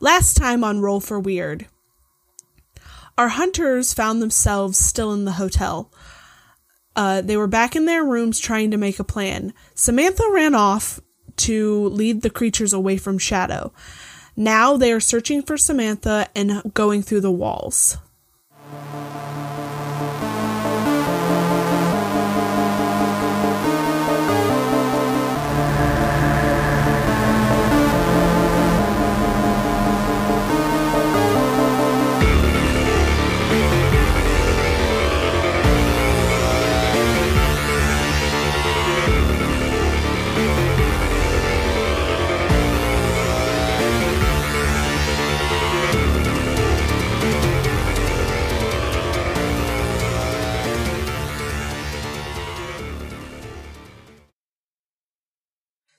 Last time on Roll for Weird, our hunters found themselves still in the hotel. They were back in their rooms trying to make a plan. Samantha ran off to lead the creatures away from Shadow. Now they are searching for Samantha and going through the walls.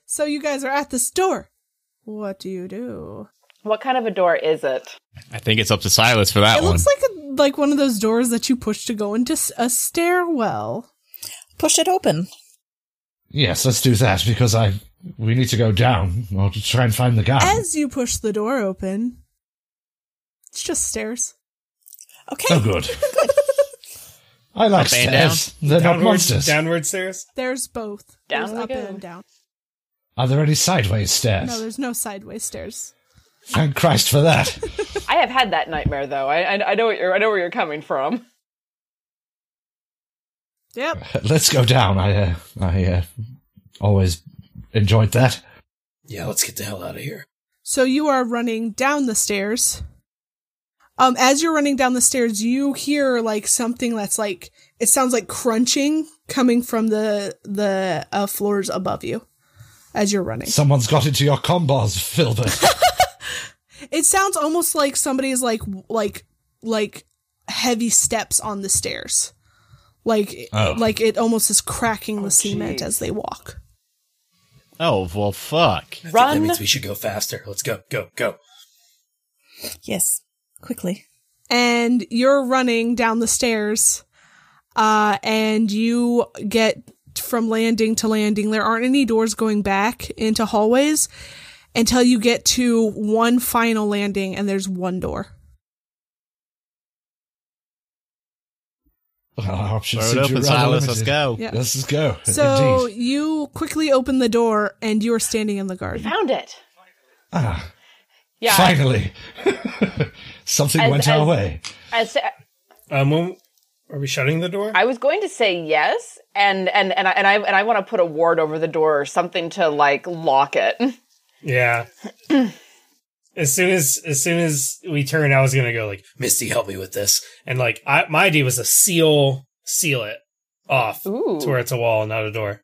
So you guys are at this door. What do you do? What kind of a door is it? I think it's up to Silas for that one. It looks like one of those doors that you push to go into a stairwell. Push it open. Yes, let's do that because we need to go down or to try and find the guy. As you push the door open, it's just stairs. Okay. Oh, good. Good. I like stairs. Down. They're not monsters. Downward stairs? There's both. Down there's up and down. Are there any sideways stairs? No, there's no sideways stairs. Thank Christ for that. I have had that nightmare, though. I know where you're coming from. Yep. Let's go down. I always enjoyed that. Yeah, let's get the hell out of here. So you are running down the stairs. As you're running down the stairs, you hear something that's it sounds like crunching coming from the floors above you. As you're running. Someone's got into your combos, Philbert. It sounds almost like somebody's like heavy steps on the stairs. Like it almost is cracking the cement as they walk. Oh, well, fuck. I think that means we should go faster. Let's go. Yes, quickly. And you're running down the stairs, and you get... from landing to landing. There aren't any doors going back into hallways until you get to one final landing, and there's one door. Let's go. Yeah. Let's just go. So indeed. You quickly open the door, and you are standing in the garden. Found it. Ah, yeah. Finally, something went our way. Are we shutting the door? I was going to say yes, and I want to put a ward over the door or something to lock it. Yeah. as soon as we turn, I was gonna go Misty, help me with this, and my idea was to seal it off. Ooh. To where it's a wall, not a door.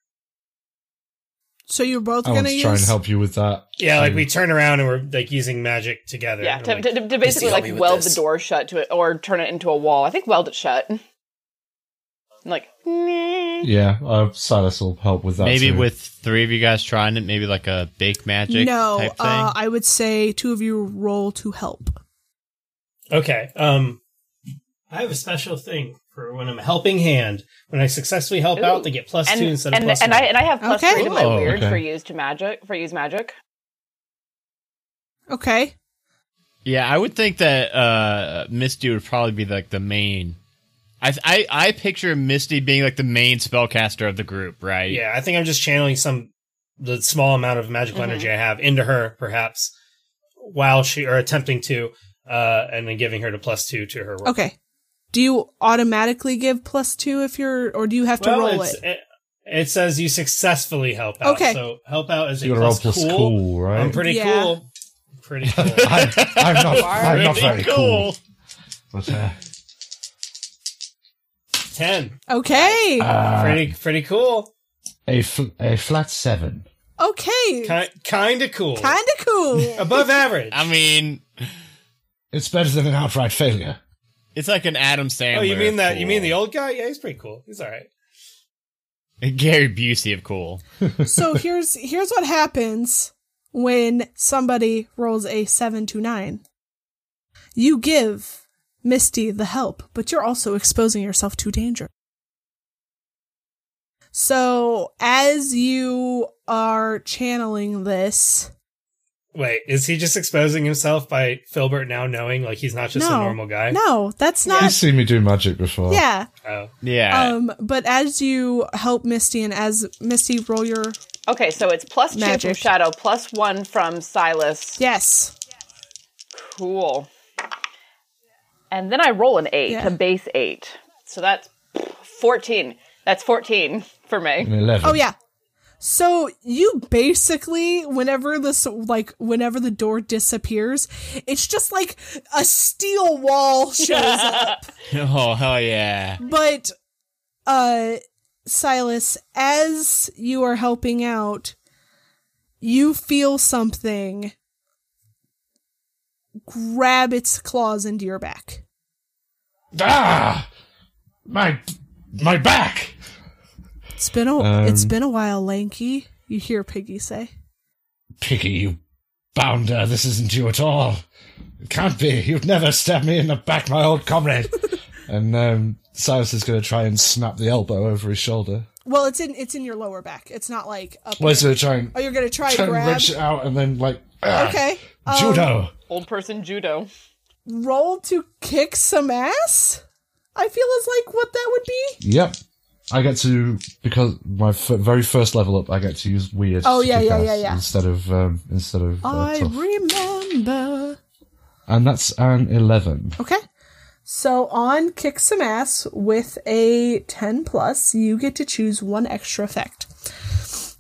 So you're both going to try and help you with that. Yeah, we turn around and we're using magic together. Yeah, to basically weld the door shut to it or turn it into a wall. I think weld it shut. Yeah, Silas will help with that. Maybe too. With three of you guys trying it, maybe a bake magic type thing. I would say two of you roll to help. Okay. I have a special thing. For when I'm helping hand, when I successfully help out, they get +2 instead of +1. And I have +3 to my weird for use magic. Okay. Yeah, I would think that Misty would probably be the main. I picture Misty being the main spellcaster of the group, right? Yeah, I think I'm just channeling the small amount of magical energy I have into her, perhaps, while she or attempting to, and then giving her the +2 to her work. Okay. Do you automatically give +2 if or do you have to roll it? It says you successfully help out. Okay. So help out is you plus cool, right? I'm pretty cool. Pretty cool. I'm not very cool. But, 10. Okay. Pretty cool. A flat 7. Okay. Kinda cool. Above average. I mean, it's better than an outright failure. It's like an Adam Sandler. Oh, you mean that? Cool. You mean the old guy? Yeah, he's pretty cool. He's all right. And Gary Busey of cool. So here's what happens when somebody rolls a 7 to 9. You give Misty the help, but you're also exposing yourself to danger. So as you are channeling this, Wait, is he just exposing himself by Philbert now knowing, like, he's not just a normal guy? No, that's not... You've seen me do magic before. Yeah. Oh. Yeah. But as you help Misty, and as Misty roll your... Okay, so it's plus magic. 2 from Shadow, plus 1 from Silas. Yes. Cool. And then I roll an 8, a base 8. So that's 14. That's 14 for me. An 11. Oh, yeah. So you basically, whenever the door disappears, it's just like a steel wall shows up. Oh, hell yeah. But, Silas, as you are helping out, you feel something grab its claws into your back. Ah! My back! It's been a while, Lanky, you hear Piggy say. Piggy, you bounder, this isn't you at all. It can't be. You'd never stab me in the back, my old comrade. And Silas is going to try and snap the elbow over his shoulder. Well, it's in your lower back. It's not like up there. Well, so trying. Oh, you're going to try and grab? Wrench it out and then like, okay. Judo. Old person judo. Roll to kick some ass? I feel is like what that would be. Yep. I get to, because my very first level up, I get to use weird. Oh yeah. Instead of. I tough. Remember. And that's an 11. Okay, so on kick some ass with a 10+, you get to choose one extra effect.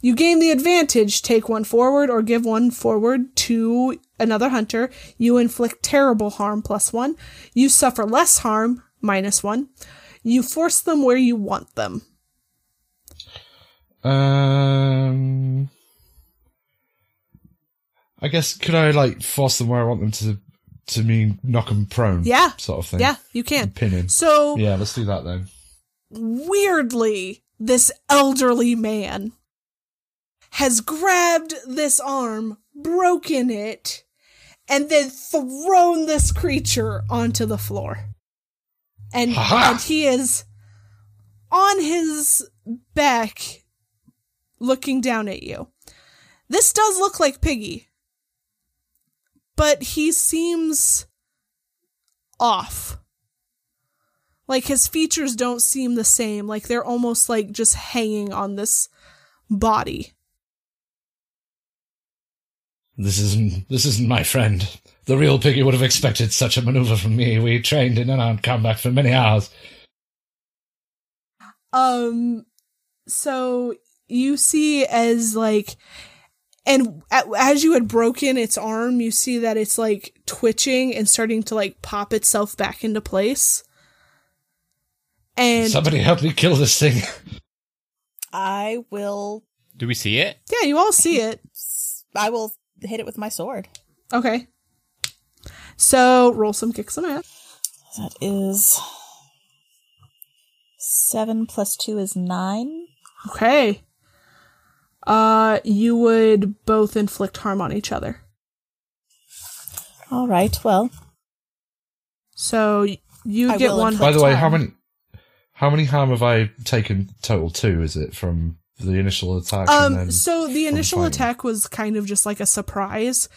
You gain the advantage. Take 1 forward or give 1 forward to another hunter. You inflict terrible harm +1. You suffer less harm -1. You force them where you want them. I guess, could I, like, force them where I want them to mean knock them prone? Yeah. Sort of thing. Yeah, you can. And pin him. So... yeah, let's do that then. Weirdly, this elderly man has grabbed this arm, broken it, and then thrown this creature onto the floor. And he is on his back looking down at you. This does look like Piggy, but he seems off. Like, his features don't seem the same. Like, they're almost like just hanging on this body. This isn't my friend. The real Piggy would have expected such a maneuver from me. We trained in unarmed combat for many hours. So you see as, like, and as you had broken its arm, you see that it's, like, twitching and starting to, like, pop itself back into place. And somebody help me kill this thing. I will. Do we see it? Yeah, you all see it. I will hit it with my sword. Okay. So, roll some, kick some ass. That is 7 + 2 is 9. Okay. You would both inflict harm on each other. All right, well. So, you get 1 By the way, how many harm have I taken total? 2, is it, from the initial attack? And then so, the initial attack was kind of just like a surprise.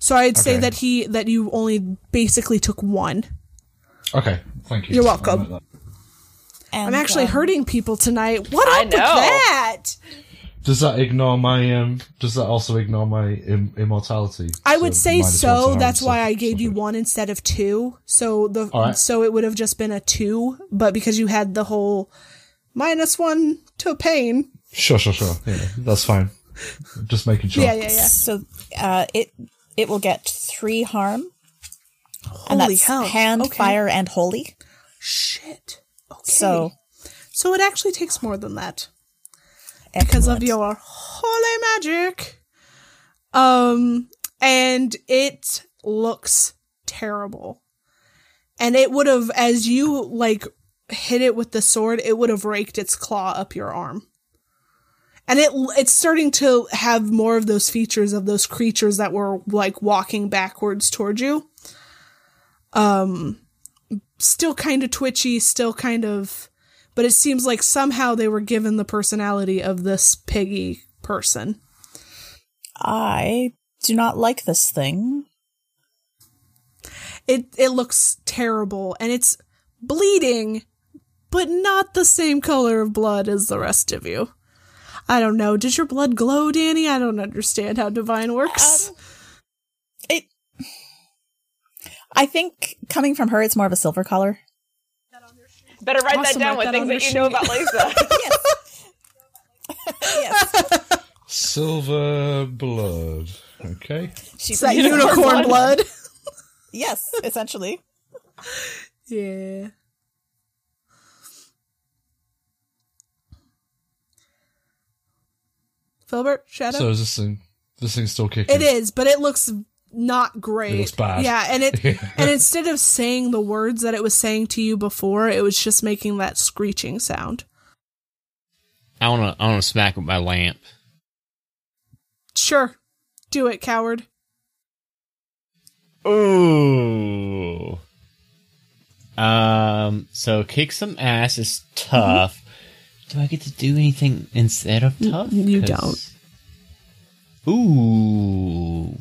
So I'd say that you only basically took 1. Okay, thank you. You're welcome. I'm actually hurting people tonight. What up with that? Does that ignore my does that also ignore my immortality? I would say so. That's why I gave you 1 instead of 2. So so it would have just been a 2, but because you had the whole -1 to pain. Sure. Yeah, that's fine. Just making sure. Yeah. So it will get 3 harm. Holy and that's hell. Hand, fire, and holy. Shit. Okay. So it actually takes more than that. Excellent. Because of your holy magic. And it looks terrible. And it would have, as you, like, hit it with the sword, it would have raked its claw up your arm. And it's starting to have more of those features of those creatures that were, like, walking backwards towards you. Still kind of twitchy, still kind of... But it seems like somehow they were given the personality of this Piggy person. I do not like this thing. It looks terrible, and it's bleeding, but not the same color of blood as the rest of you. I don't know. Did your blood glow, Danny? I don't understand how divine works. I think coming from her, it's more of a silver color. Better write that down with things that you know about Lisa. Yes. Silver blood. Okay. She's that unicorn blood. Yes, essentially. Yeah. Philbert, Shadow? So is this thing's still kicking? It is, but it looks not great. It looks bad. Yeah, and and instead of saying the words that it was saying to you before, it was just making that screeching sound. I wanna smack with my lamp. Sure. Do it, coward. Ooh. So kick some ass is tough. Mm-hmm. Do I get to do anything instead of tough? You don't. Ooh.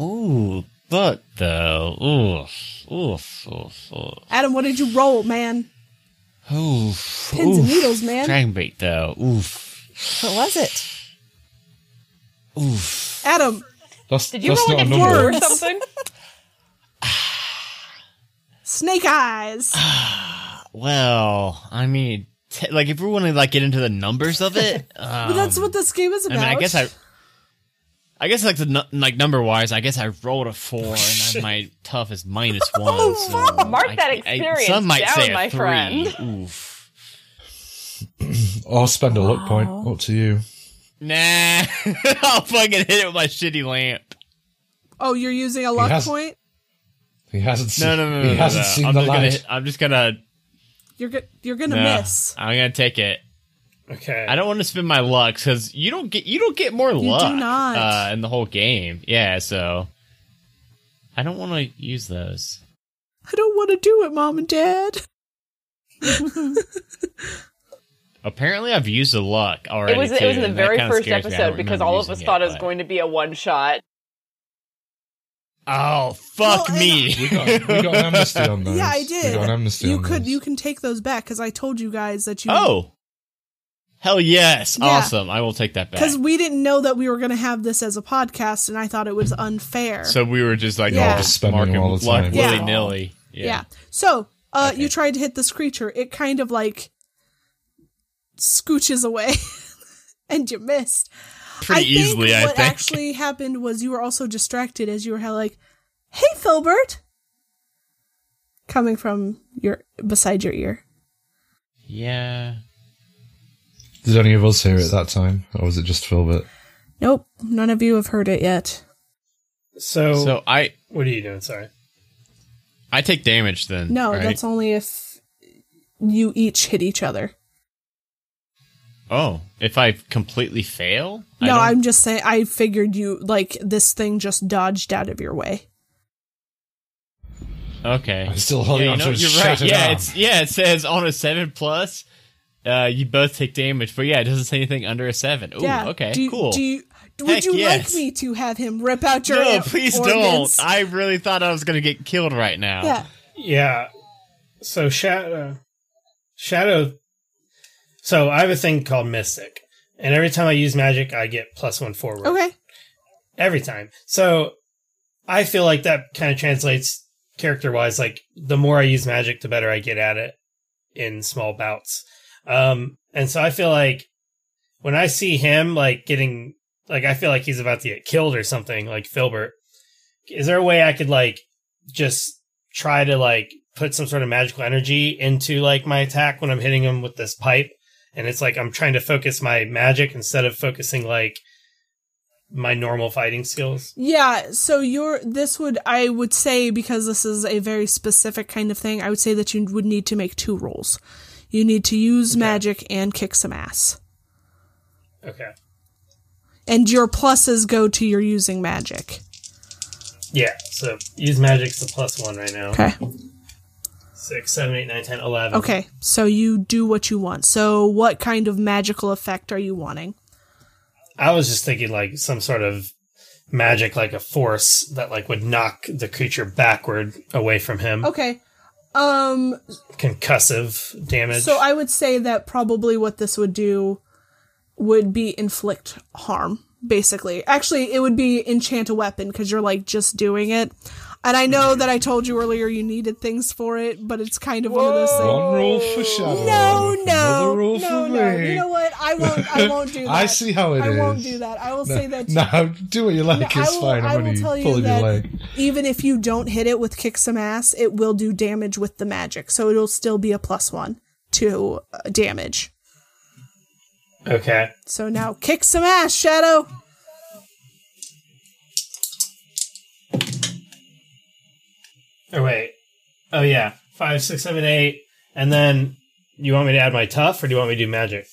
Ooh, but though. Oof, oof, oof, oof. Adam, what did you roll, man? Oof. Pins and needles, man. Dragon bait, though. Oof. What was it? Oof. Adam. Did you roll like a number or something? Snake eyes. Well, I mean, if we want to get into the numbers of it, but that's what this game is about. I mean, I guess number wise, I guess I rolled a 4, and my tough is -1. So mark that experience. Some might down, say my 3. Friend. Oof. I'll spend a luck point. Up to you. Nah, I'll fucking hit it with my shitty lamp. Oh, you're using a luck point? He hasn't seen. No. He hasn't seen the light. I'm just gonna. You're gonna miss. I'm gonna take it. Okay. I don't want to spend my luck because you don't get more luck. You do not. In the whole game. Yeah, so I don't want to use those. I don't want to do it, Mom and Dad. Apparently, I've used the luck already. It was in the very first episode because all of us thought it was going to be a one shot. Oh, fuck me. We got an amnesty on those. Yeah, I did. We got an amnesty on those. You can take those back because I told you guys that you... Oh. Hell yes. Yeah. Awesome. I will take that back. Because we didn't know that we were going to have this as a podcast, and I thought it was unfair. So we were just like, just spending all the time. Willy-nilly. Yeah. So okay. You tried to hit this creature. It kind of like scooches away, and you missed. Pretty easily, I think. What actually happened was you were also distracted as you were like, hey, Philbert! Coming from beside your ear. Yeah. Did any of us hear it that time? Or was it just Philbert? Nope. None of you have heard it yet. So what are you doing? Sorry. I take damage then. No, right? That's only if you each hit each other. Oh, if I completely fail? No, I'm just saying, I figured you, this thing just dodged out of your way. Okay. I'm still holding on to his shattered arm. It says on a 7+, you both take damage, but yeah, it doesn't say anything under a 7. Ooh, yeah. Okay, cool. Would you like me to have him rip out your organs? No, please don't. I really thought I was going to get killed right now. Yeah. So Shadow... So I have a thing called Mystic, and every time I use magic, I get +1 forward. Okay. Every time. So I feel like that kind of translates character-wise, the more I use magic, the better I get at it in small bouts. And so I feel like when I see him, getting... I feel like he's about to get killed or something, like Philbert. Is there a way I could, just try to, put some sort of magical energy into, my attack when I'm hitting him with this pipe? And it's I'm trying to focus my magic instead of focusing, my normal fighting skills. Yeah, so I would say, because this is a very specific kind of thing, I would say that you would need to make 2 rolls. You need to use magic and kick some ass. Okay. And your pluses go to your using magic. Yeah, so use magic's the +1 right now. Okay. 6, 7, 8, 9, 10, 11. Okay, so you do what you want. So what kind of magical effect are you wanting? I was just thinking, some sort of magic, like a force that like would knock the creature backward away from him. Okay. Concussive damage. So I would say that probably what this would do would be inflict harm, basically. Actually, it would be enchant a weapon because you're like just doing it. And I know that I told you earlier you needed things for it, but it's kind of one of those things. One rule for Shadow. No. You know what? I won't do that. I see how it is. I won't do that. I will say that. No, do what you like. It's fine. I will tell you that even if you don't hit it with kick some ass, it will do damage with the magic. So it'll still be a +1 to damage. Okay. So now kick some ass, Shadow. Oh, wait. Oh, yeah. 5, 6, 7, 8. And then, you want me to add my tough, or do you want me to do magic?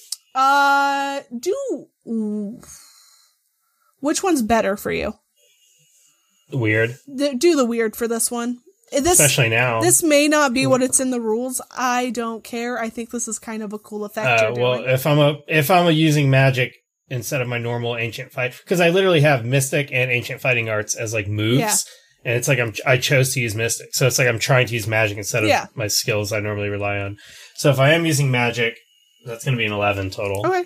Which one's better for you? Weird. Do the weird for this one. Especially now. This may not be what it's in the rules. I don't care. I think this is kind of a cool effect you're doing. Well, if I'm using magic instead of my normal ancient fight, because I literally have mystic and ancient fighting arts as, like, moves. Yeah. And it's like I chose to use Mystic. So it's like I'm trying to use magic instead of my skills I normally rely on. So if I am using magic, that's going to be an 11 total. Okay.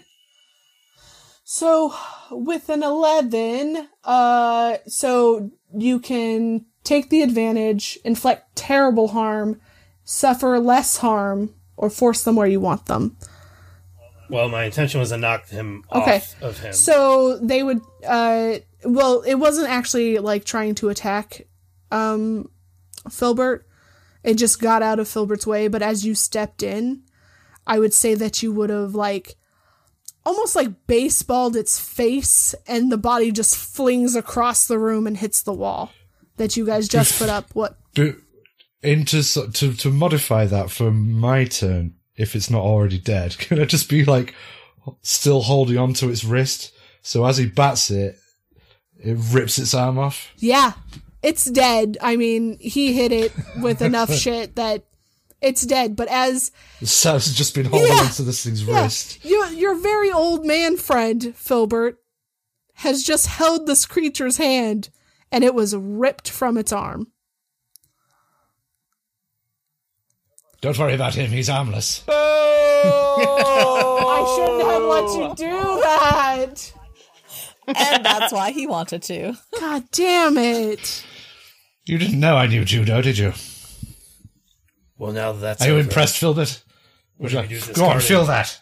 So with an 11, so you can take the advantage, inflict terrible harm, suffer less harm, or force them where you want them. Well, my intention was to knock him off of him. So they would... well, it wasn't actually, like, trying to attack Philbert. It just got out of Philbert's way, but as you stepped in, I would say that you would have, like, almost, like, baseballed its face, and the body just flings across the room and hits the wall that you guys just put up. What? To modify that for my turn, if it's not already dead, can I just be, like, still holding on to its wrist? So as he bats it, it rips its arm off? Yeah. It's dead. I mean, he hit it with enough shit that it's dead, but as... Sam's just been holding onto this thing's wrist. Your very old man friend, Philbert, has just held this creature's hand, and it was ripped from its arm. Don't worry about him, he's armless. I shouldn't have let you do that! And that's why he wanted to. God damn it. You didn't know I knew judo, did you? Well, now that's... Are you impressed, Philbert? Go on, feel that.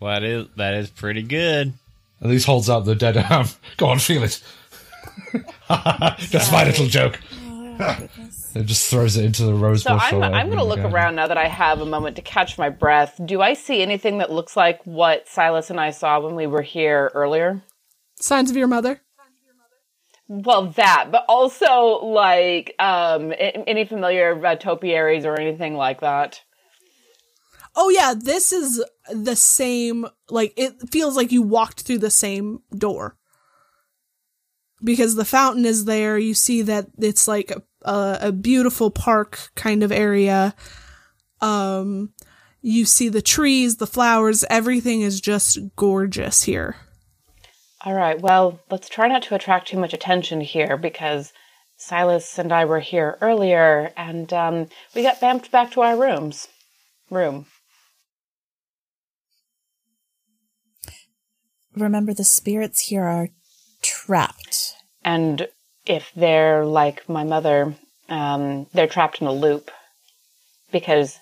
Well, that is pretty good. At least holds out the dead arm. Go on, feel it. That's my little joke. Oh, it just throws it into the rose bush. So I'm going to look around now that I have a moment to catch my breath. Do I see anything that looks like what Silas and I saw when we were here earlier? Signs of your mother? Well, that, but also, like, any familiar topiaries or anything like that? Oh, yeah, this is the same, like, it feels like you walked through the same door. Because the fountain is there, you see that it's, like, a beautiful park kind of area. You see the trees, the flowers, everything is just gorgeous here. All right, well, let's try not to attract too much attention here because Silas and I were here earlier and we got bumped back to our room. Remember, the spirits here are trapped. And if they're like my mother, they're trapped in a loop because...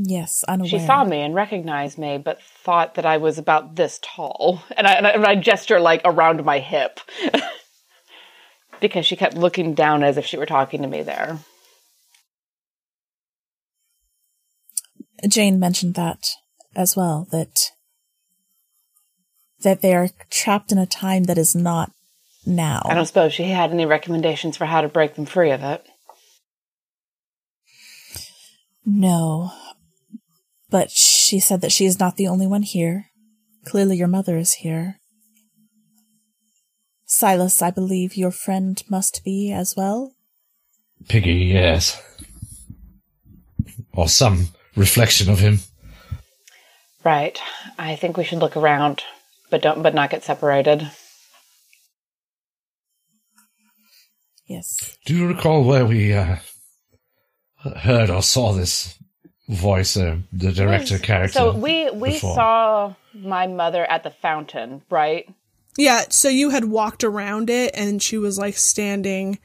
Yes, unaware. She saw me and recognized me, but thought that I was about this tall. And I gesture, like, around my hip. Because she kept looking down as if she were talking to me there. Jane mentioned that as well, that they are trapped in a time that is not now. I don't suppose she had any recommendations for how to break them free of it. No. But she said that she is not the only one here. Clearly your mother is here. Silas, I believe your friend must be as well? Piggy, yes. Or some reflection of him. Right. I think we should look around, but not get separated. Yes. Do you recall where we heard or saw this voice, the director character? So we before? Saw my mother at the fountain, right? Yeah, so you had walked around it, and she was, like, standing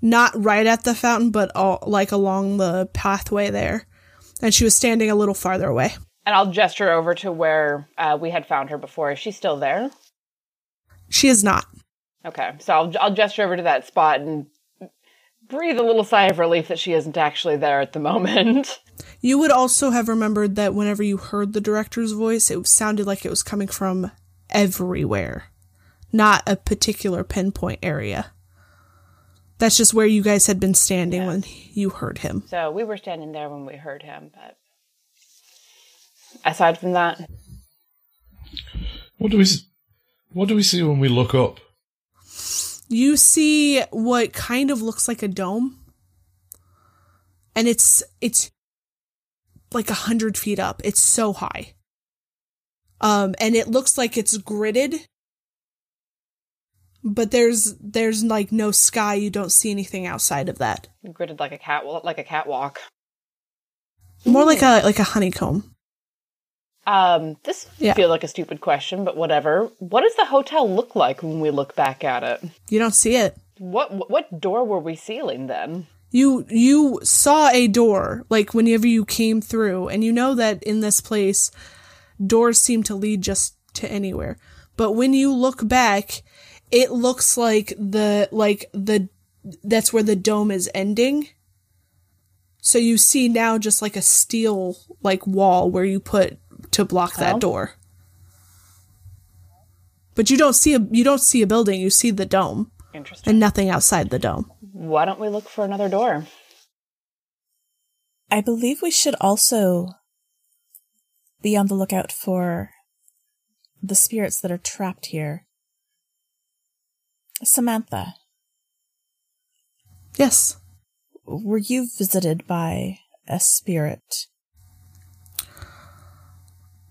not right at the fountain, but, all, like, along the pathway there. And she was standing a little farther away. And I'll gesture over to where we had found her before. Is she still there? She is not. Okay, so I'll gesture over to that spot and breathe a little sigh of relief that she isn't actually there at the moment. You would also have remembered that whenever you heard the director's voice, it sounded like it was coming from everywhere, not a particular pinpoint area. That's just where you guys had been standing when you heard him. So we were standing there when we heard him, but aside from that, what do we see when we look up? You see what kind of looks like a dome, and it's like 100 feet up. It's so high. And it looks like it's gridded, but there's like no sky. You don't see anything outside of that. Gridded like a catwalk. More like a honeycomb. This feels like a stupid question, but whatever. What does the hotel look like when we look back at it? You don't see it. What door were we sealing then? You saw a door, like whenever you came through, and you know that in this place, doors seem to lead just to anywhere. But when you look back, it looks like that's where the dome is ending. So you see now just like a steel like wall where you put to block that door. But you don't see a building, you see the dome. Interesting. And nothing outside the dome. Why don't we look for another door? I believe we should also be on the lookout for the spirits that are trapped here. Samantha. Yes. Were you visited by a spirit?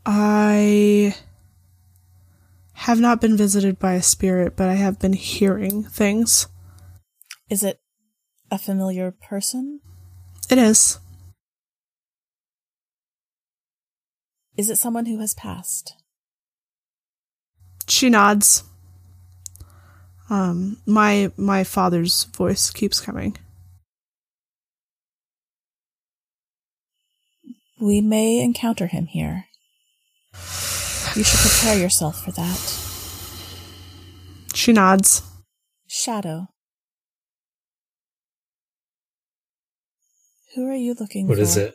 I have not been visited by a spirit, but I have been hearing things. Is it a familiar person? It is. Is it someone who has passed? She nods. My father's voice keeps coming. We may encounter him here. You should prepare yourself for that. She nods. Shadow. Who are you looking for? What is it?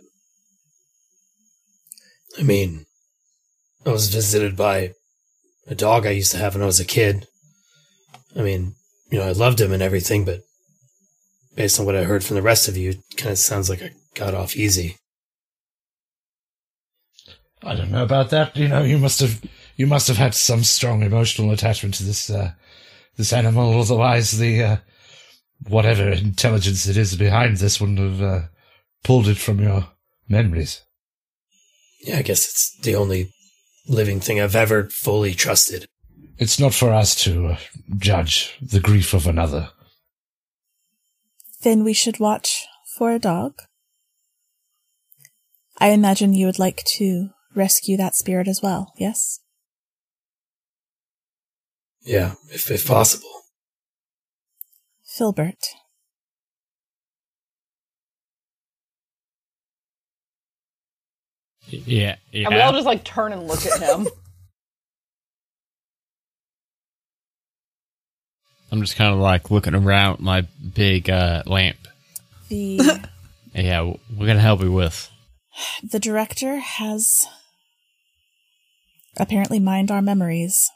I mean, I was visited by a dog I used to have when I was a kid. I mean, you know, I loved him and everything, but based on what I heard from the rest of you, it kind of sounds like I got off easy. I don't know about that. You know, you must have had some strong emotional attachment to this animal. Otherwise, the whatever intelligence it is behind this wouldn't have pulled it from your memories. Yeah, I guess it's the only living thing I've ever fully trusted. It's not for us to judge the grief of another. Then we should watch for a dog. I imagine you would like to rescue that spirit as well, yes? Yeah, if possible. Philbert. Yeah. And we all just, like, turn and look at him. I'm just kind of, like, looking around my big lamp. We're going to help you with. The director has apparently mined our memories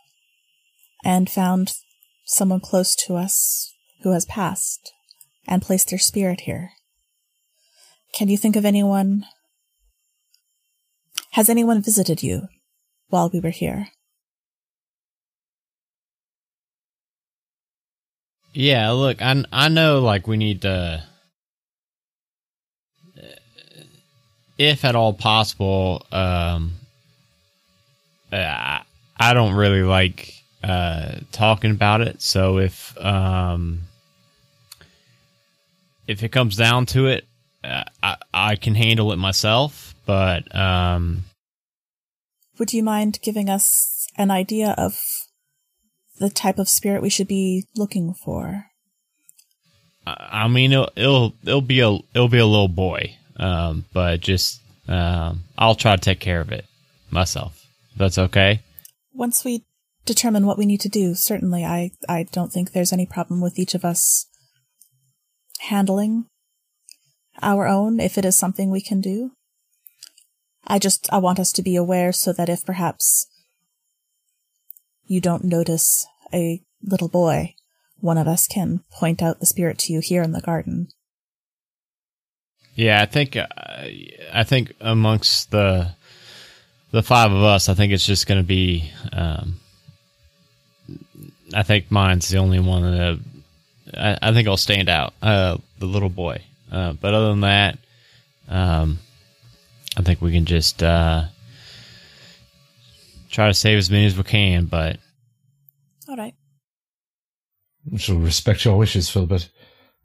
and found someone close to us who has passed and placed their spirit here. Can you think of anyone? Has anyone visited you while we were here? Yeah, look, I know, like, we need to, if at all possible, I don't really like talking about it, so if if it comes down to it, I can handle it myself, but... Would you mind giving us an idea of the type of spirit we should be looking for? I mean, it'll be a little boy, but just I'll try to take care of it myself. That's okay. Once we determine what we need to do, certainly, I don't think there's any problem with each of us handling our own if it is something we can do. I want us to be aware so that if perhaps you don't notice a little boy, one of us can point out the spirit to you here in the garden. Yeah, I think amongst the five of us, I think it's just going to be. I think mine's the only one that I think I'll stand out. The little boy, but other than that, I think we can just try to save as many as we can. But all right. She'll respect your wishes, Philbert.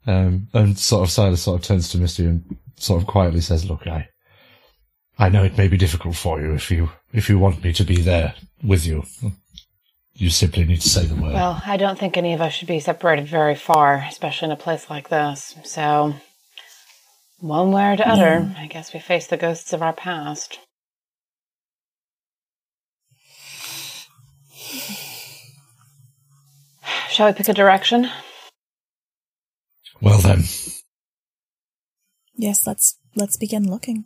And sort of Silas sort of turns to Misty and sort of quietly says, "Look, I know it may be difficult for you if you want me to be there with you. You simply need to say the word." Well, I don't think any of us should be separated very far, especially in a place like this. So, one way or the other, I guess we face the ghosts of our past. Shall we pick a direction? Well then. Yes, let's begin looking.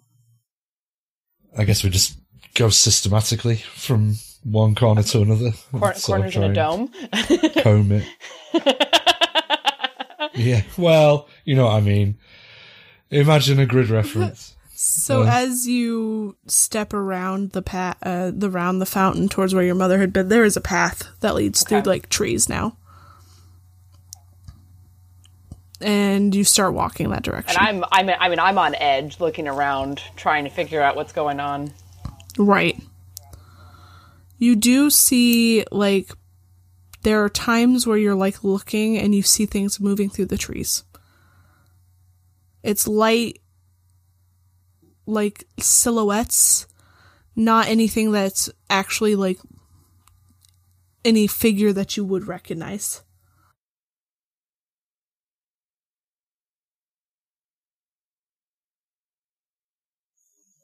I guess we just go systematically from one corner to another. Corners in a dome. Comb it. Yeah, well, you know what I mean. Imagine a grid reference. So as you step around the fountain towards where your mother had been, there is a path that leads through like trees now. And you start walking that direction. And I'm on edge, looking around, trying to figure out what's going on. Right. You do see, like, there are times where you're, like, looking and you see things moving through the trees. It's light, like, silhouettes, not anything that's actually, like, any figure that you would recognize.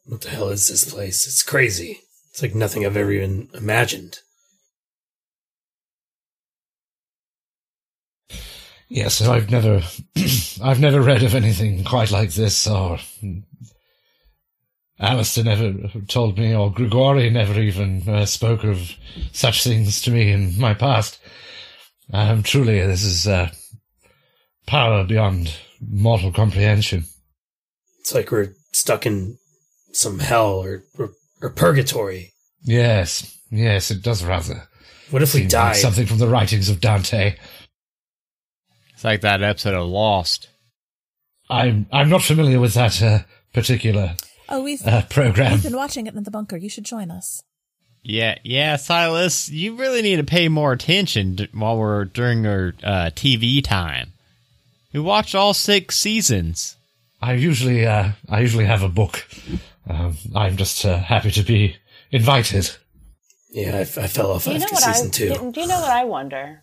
What the hell is this place? It's crazy. It's like nothing I've ever even imagined. Yeah, so I've never read of anything quite like this, or Alistair never told me, or Grigori never even spoke of such things to me in my past. Truly, this is power beyond mortal comprehension. It's like we're stuck in some hell or purgatory. Yes, it does rather. What if we die? Like something from the writings of Dante. It's like that episode of Lost. I'm not familiar with that particular program. We've been watching it in the bunker. You should join us. Yeah, Silas, you really need to pay more attention while we're during our TV time. We watched all 6 seasons. I usually have a book. I'm just happy to be invited. Yeah, I fell off after season 2. Do you know what I wonder?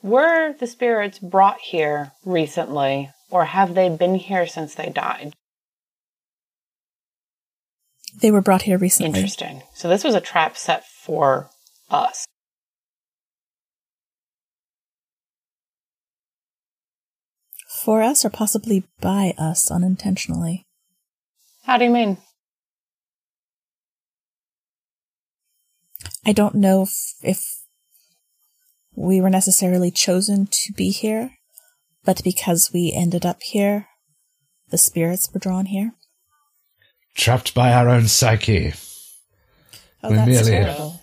Were the spirits brought here recently, or have they been here since they died? They were brought here recently. Interesting. So this was a trap set for us. For us, or possibly by us unintentionally. How do you mean? I don't know if we were necessarily chosen to be here, but because we ended up here, the spirits were drawn here. Trapped by our own psyche. Oh, we're that's terrible.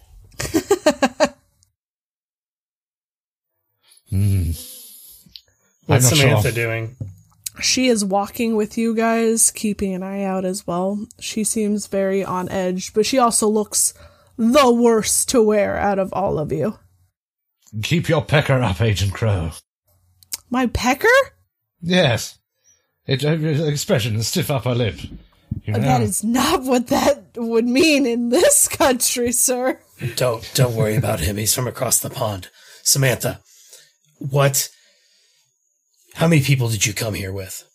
What's Samantha doing? She is walking with you guys, keeping an eye out as well. She seems very on edge, but she also looks the worst to wear out of all of you. Keep your pecker up, Agent Crow. My pecker? Yes. Expression, stiff upper lip. You know. That is not what that would mean in this country, sir. Don't worry about him. He's from across the pond. Samantha, what? How many people did you come here with?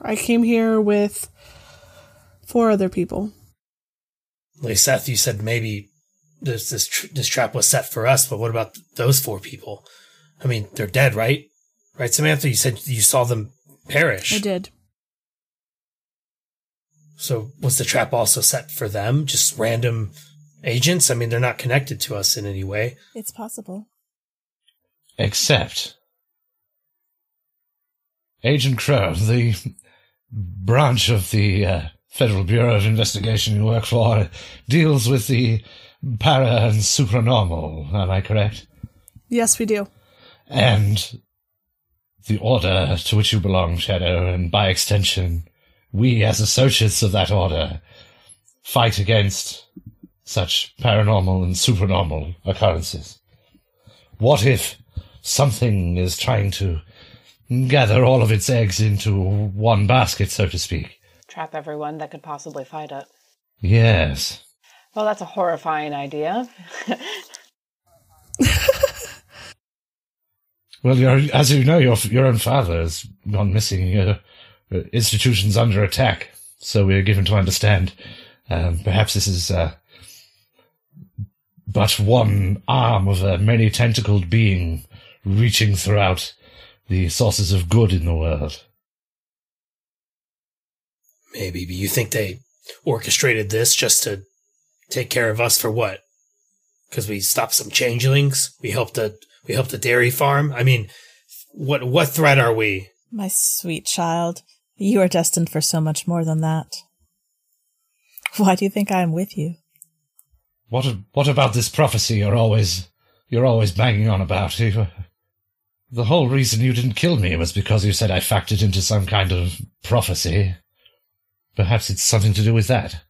I came here with 4 other people. Lyseth, you said maybe this trap was set for us, but what about those 4 people? I mean, they're dead, right? Right, Samantha? You said you saw them perish. I did. So was the trap also set for them? Just random agents? I mean, they're not connected to us in any way. It's possible. Except Agent Crow, the branch of the Federal Bureau of Investigation you work for, deals with the para and supernormal, am I correct? Yes, we do. And the order to which you belong, Shadow, and by extension, we as associates of that order fight against such paranormal and supernormal occurrences. What if something is trying to gather all of its eggs into one basket, so to speak? Trap everyone that could possibly fight it. Yes. Well, that's a horrifying idea. Well, as you know, your own father has gone missing. Your institution's under attack, so we are given to understand. Perhaps this is but one arm of a many-tentacled being reaching throughout the sources of good in the world. Maybe, but you think they orchestrated this just to take care of us for what? Because we stopped some changelings? We helped the dairy farm? I mean, what threat are we? My sweet child, you are destined for so much more than that. Why do you think I am with you? What about this prophecy you're always banging on about? The whole reason you didn't kill me was because you said I factored into some kind of prophecy. Perhaps it's something to do with that.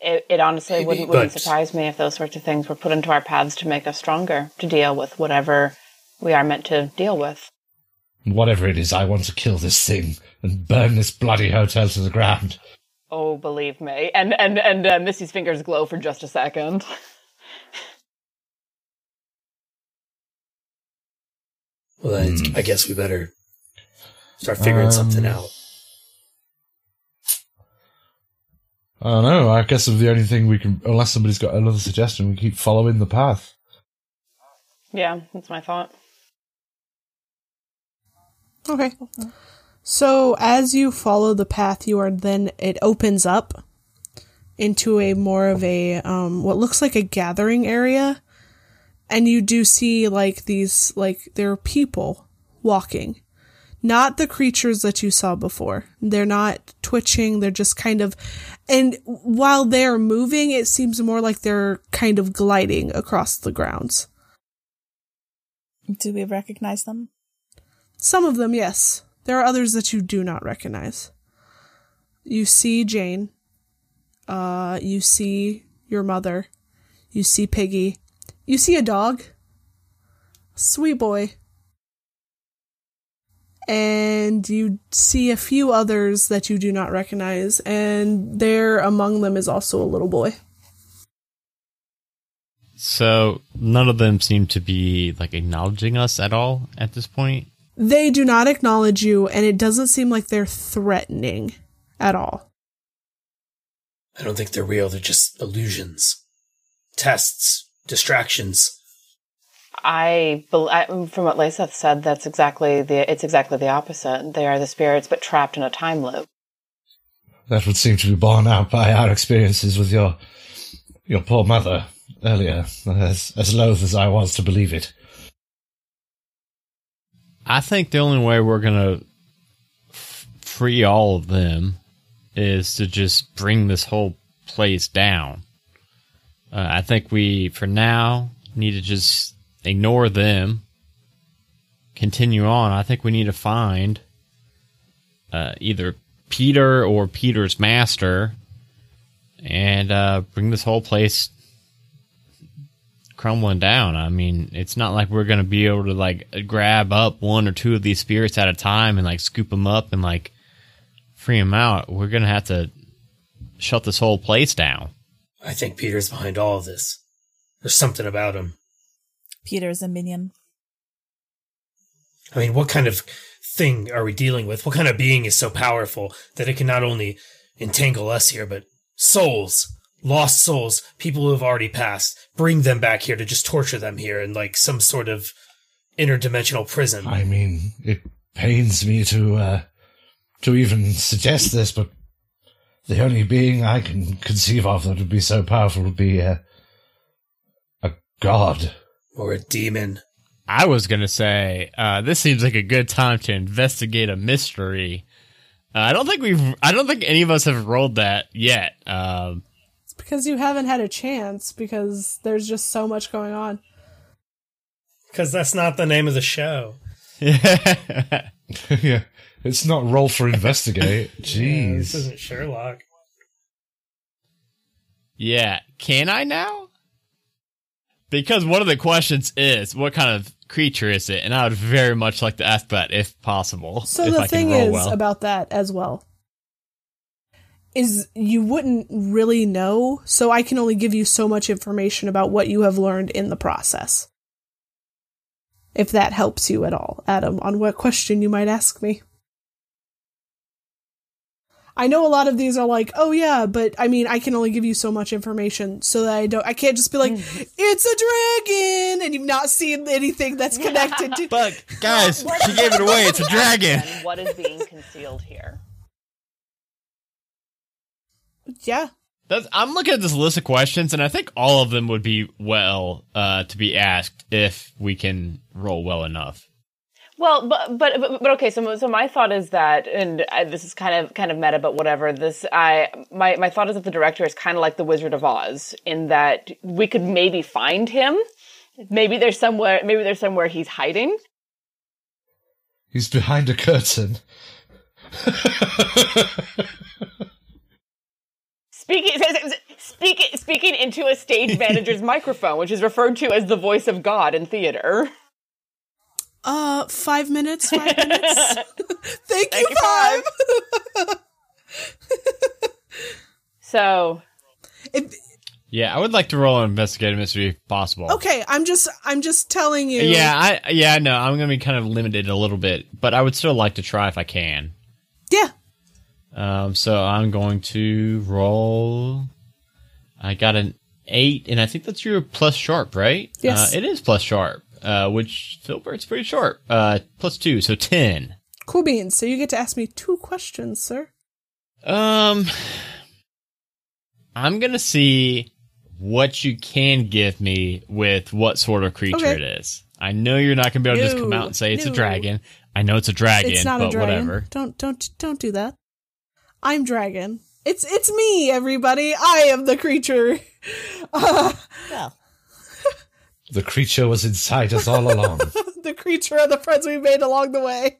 It honestly wouldn't surprise me if those sorts of things were put into our paths to make us stronger, to deal with whatever we are meant to deal with. Whatever it is, I want to kill this thing and burn this bloody hotel to the ground. Oh, believe me. And Missy's fingers glow for just a second. Well, then I guess we better start figuring something out. I don't know. I guess the only thing we can, unless somebody's got another suggestion, we keep following the path. Yeah, that's my thought. Okay. So as you follow the path, it opens up into a more of a, what looks like a gathering area. And you do see, there are people walking. Not the creatures that you saw before. They're not twitching. They're just kind of, and while they're moving, it seems more like they're kind of gliding across the grounds. Do we recognize them? Some of them, yes. There are others that you do not recognize. You see Jane. You see your mother. You see Piggy. You see a dog. Sweet boy. And you see a few others that you do not recognize, and there among them is also a little boy. So none of them seem to be acknowledging us at all at this point? They do not acknowledge you, and it doesn't seem like they're threatening at all. I don't think they're real. They're just illusions. Tests. Distractions. From what Lyseth said, that's exactly the opposite. They are the spirits, but trapped in a time loop. That would seem to be borne out by our experiences with your poor mother earlier, as loath as I was to believe it. I think the only way we're going to free all of them is to just bring this whole place down. I think we, for now, need to just ignore them, continue on. I think we need to find either Peter or Peter's master and bring this whole place crumbling down. I mean, it's not like we're going to be able to like grab up one or two of these spirits at a time and like scoop them up and like free them out. We're going to have to shut this whole place down. I think Peter's behind all of this. There's something about him. Peter's a minion. I mean, what kind of thing are we dealing with? What kind of being is so powerful that it can not only entangle us here, but souls, lost souls, people who have already passed, bring them back here to just torture them here in like some sort of interdimensional prison? I mean, it pains me to even suggest this, but the only being I can conceive of that would be so powerful would be a god. Or a demon. I was going to say, this seems like a good time to investigate a mystery. I don't think any of us have rolled that yet. It's because you haven't had a chance, because there's just so much going on. Because that's not the name of the show. Yeah. It's not Roll for Investigate. Jeez. Yeah, this isn't Sherlock. Yeah. Can I now? Because one of the questions is, what kind of creature is it? And I would very much like to ask that, if possible. So the thing is about that as well, is you wouldn't really know, so I can only give you so much information about what you have learned in the process. If that helps you at all, Adam, on what question you might ask me. I know a lot of these are like, oh yeah, but I mean, I can only give you so much information, so that I can't just be like, it's a dragon, and you've not seen anything that's connected to. But guys, she gave it away. It's a dragon. What is being concealed here? Yeah. I'm looking at this list of questions, and I think all of them would be to be asked if we can roll well enough. Well, but okay. So my thought is that, this is kind of meta, but whatever. My thought is that the director is kind of like the Wizard of Oz, in that we could maybe find him. Maybe there's somewhere he's hiding. He's behind a curtain. Speaking into a stage manager's microphone, which is referred to as the voice of God in theater. 5 minutes. Thank you, five. So. I would like to roll an investigative mystery if possible. Okay, I'm just telling you. Yeah, no, I'm going to be kind of limited a little bit, but I would still like to try if I can. Yeah. So I'm going to roll. I got an 8, and I think that's your plus sharp, right? Yes. It is plus sharp, which Philbert's pretty sharp. Plus 2, so 10. Cool beans. So you get to ask me 2 questions, sir. I'm going to see what you can give me with what sort of creature it is. I know you're not going to be able to just come out and say it's a dragon. I know it's a dragon, it's not a dragon. Whatever. Don't do that. I'm Dragon. It's me, everybody. I am the creature. The creature was inside us all along. The creature and the friends we made along the way.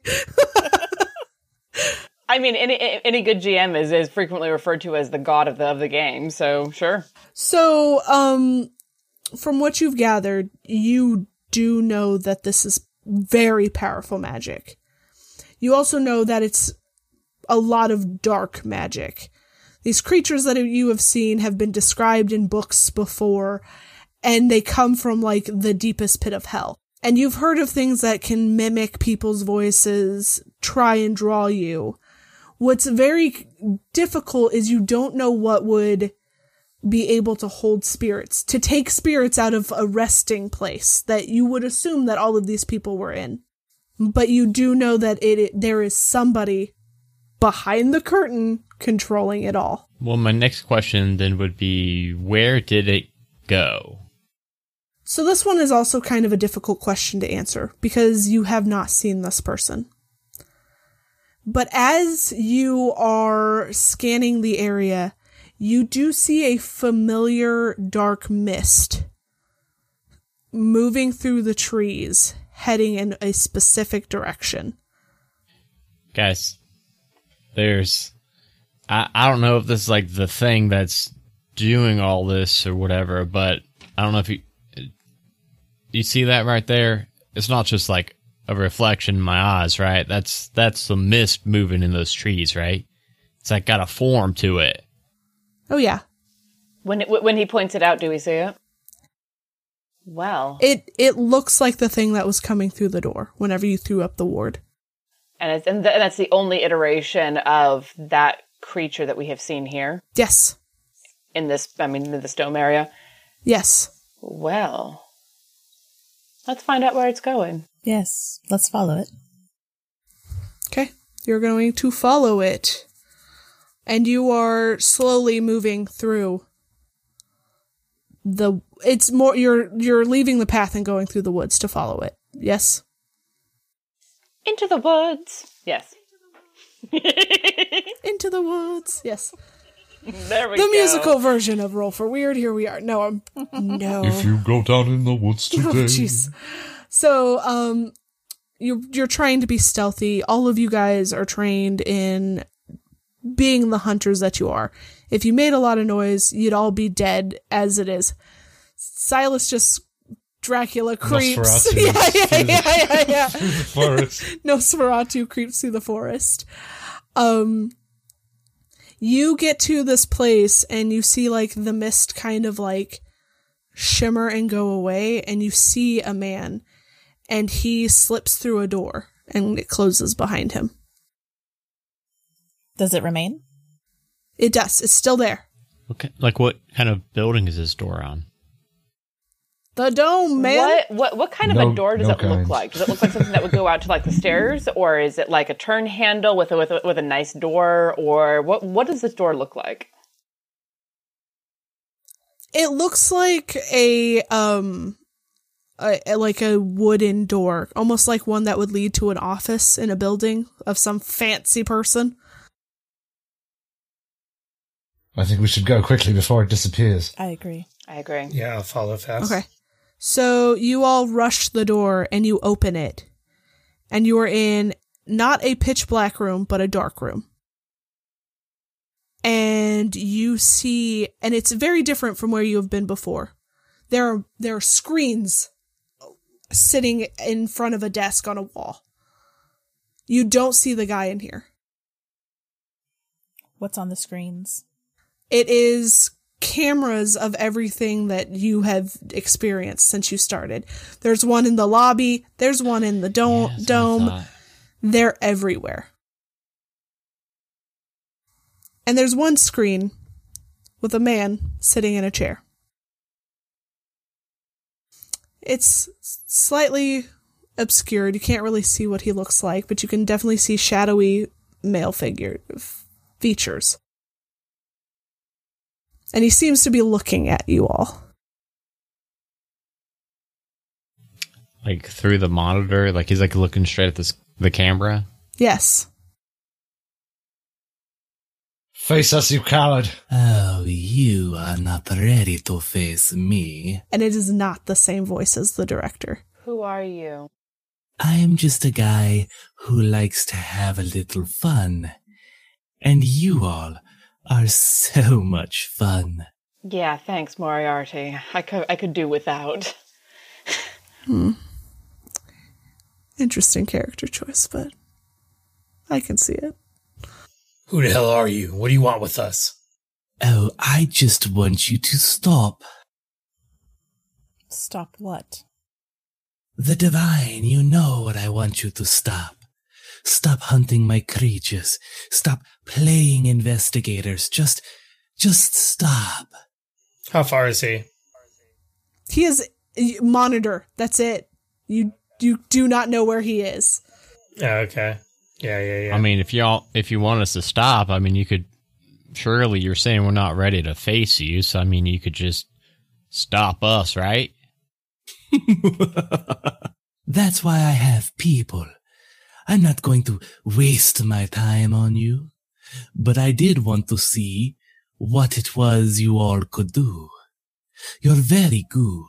I mean, any good GM is frequently referred to as the god of the game, so sure. So, from what you've gathered, you do know that this is very powerful magic. You also know that it's a lot of dark magic. These creatures that you have seen have been described in books before, and they come from, like, the deepest pit of hell. And you've heard of things that can mimic people's voices, try and draw you. What's very difficult is you don't know what would be able to hold spirits, to take spirits out of a resting place that you would assume that all of these people were in. But you do know that there is somebody behind the curtain controlling it all. Well, my next question then would be, where did it go? So this one is also kind of a difficult question to answer because you have not seen this person. But as you are scanning the area, you do see a familiar dark mist moving through the trees, heading in a specific direction. Guys. I don't know if this is like the thing that's doing all this or whatever, but I don't know if you see that right there? It's not just like a reflection in my eyes, right? That's the mist moving in those trees, right? It's like got a form to it. Oh, yeah. When he points it out, do we see it? Wow. It looks like the thing that was coming through the door whenever you threw up the ward. And that's the only iteration of that creature that we have seen here? Yes. In this dome area? Yes. Well, let's find out where it's going. Yes, let's follow it. Okay, you're going to follow it. And you are slowly moving through the... It's more you're leaving the path and going through the woods to follow it. Yes. Into the woods. Yes. Into the woods. Yes. There we go. The musical version of Roll for Weird. Here we are. No. If you go down in the woods today. Oh, jeez. So, you're trying to be stealthy. All of you guys are trained in being the hunters that you are. If you made a lot of noise, you'd all be dead as it is. Silas just Dracula creeps. Yeah. Nosferatu creeps through the forest. You get to this place and you see like the mist kind of like shimmer and go away, and you see a man, and he slips through a door and it closes behind him. Does it remain? It does. It's still there. Okay. Like what kind of building is this door on? The dome, man. What kind of a door does it look like? Does it look like something that would go out to like the stairs, or is it like a turn handle with a nice door, or what does this door look like? It looks like a wooden door, almost like one that would lead to an office in a building of some fancy person. I think we should go quickly before it disappears. I agree. Yeah, I'll follow fast. Okay. So you all rush the door and you open it. And you are in not a pitch black room, but a dark room. And you see, and it's very different from where you have been before. There are screens sitting in front of a desk on a wall. You don't see the guy in here. What's on the screens? It is cameras of everything that you have experienced since you started. There's one in the lobby. There's one in the dome. They're everywhere. And there's one screen with a man sitting in a chair. It's slightly obscured. You can't really see what he looks like, but you can definitely see shadowy male figure features. And he seems to be looking at you all. Like through the monitor? Like he's like looking straight at the camera? Yes. Face us, you coward. Oh, you are not ready to face me. And it is not the same voice as the director. Who are you? I am just a guy who likes to have a little fun. And you all are so much fun. Yeah, thanks, Moriarty. I could do without. Interesting character choice, but I can see it. Who the hell are you? What do you want with us? Oh, I just want you to stop. Stop what? The divine, you know what I want you to stop. Stop hunting my creatures. Stop playing investigators. Just stop. How far is he? He is monitor. That's it. You do not know where he is. Okay. Yeah. I mean, if you want us to stop, I mean, you could. Surely, you're saying we're not ready to face you. So, I mean, you could just stop us, right? That's why I have people. I'm not going to waste my time on you, but I did want to see what it was you all could do. You're very good,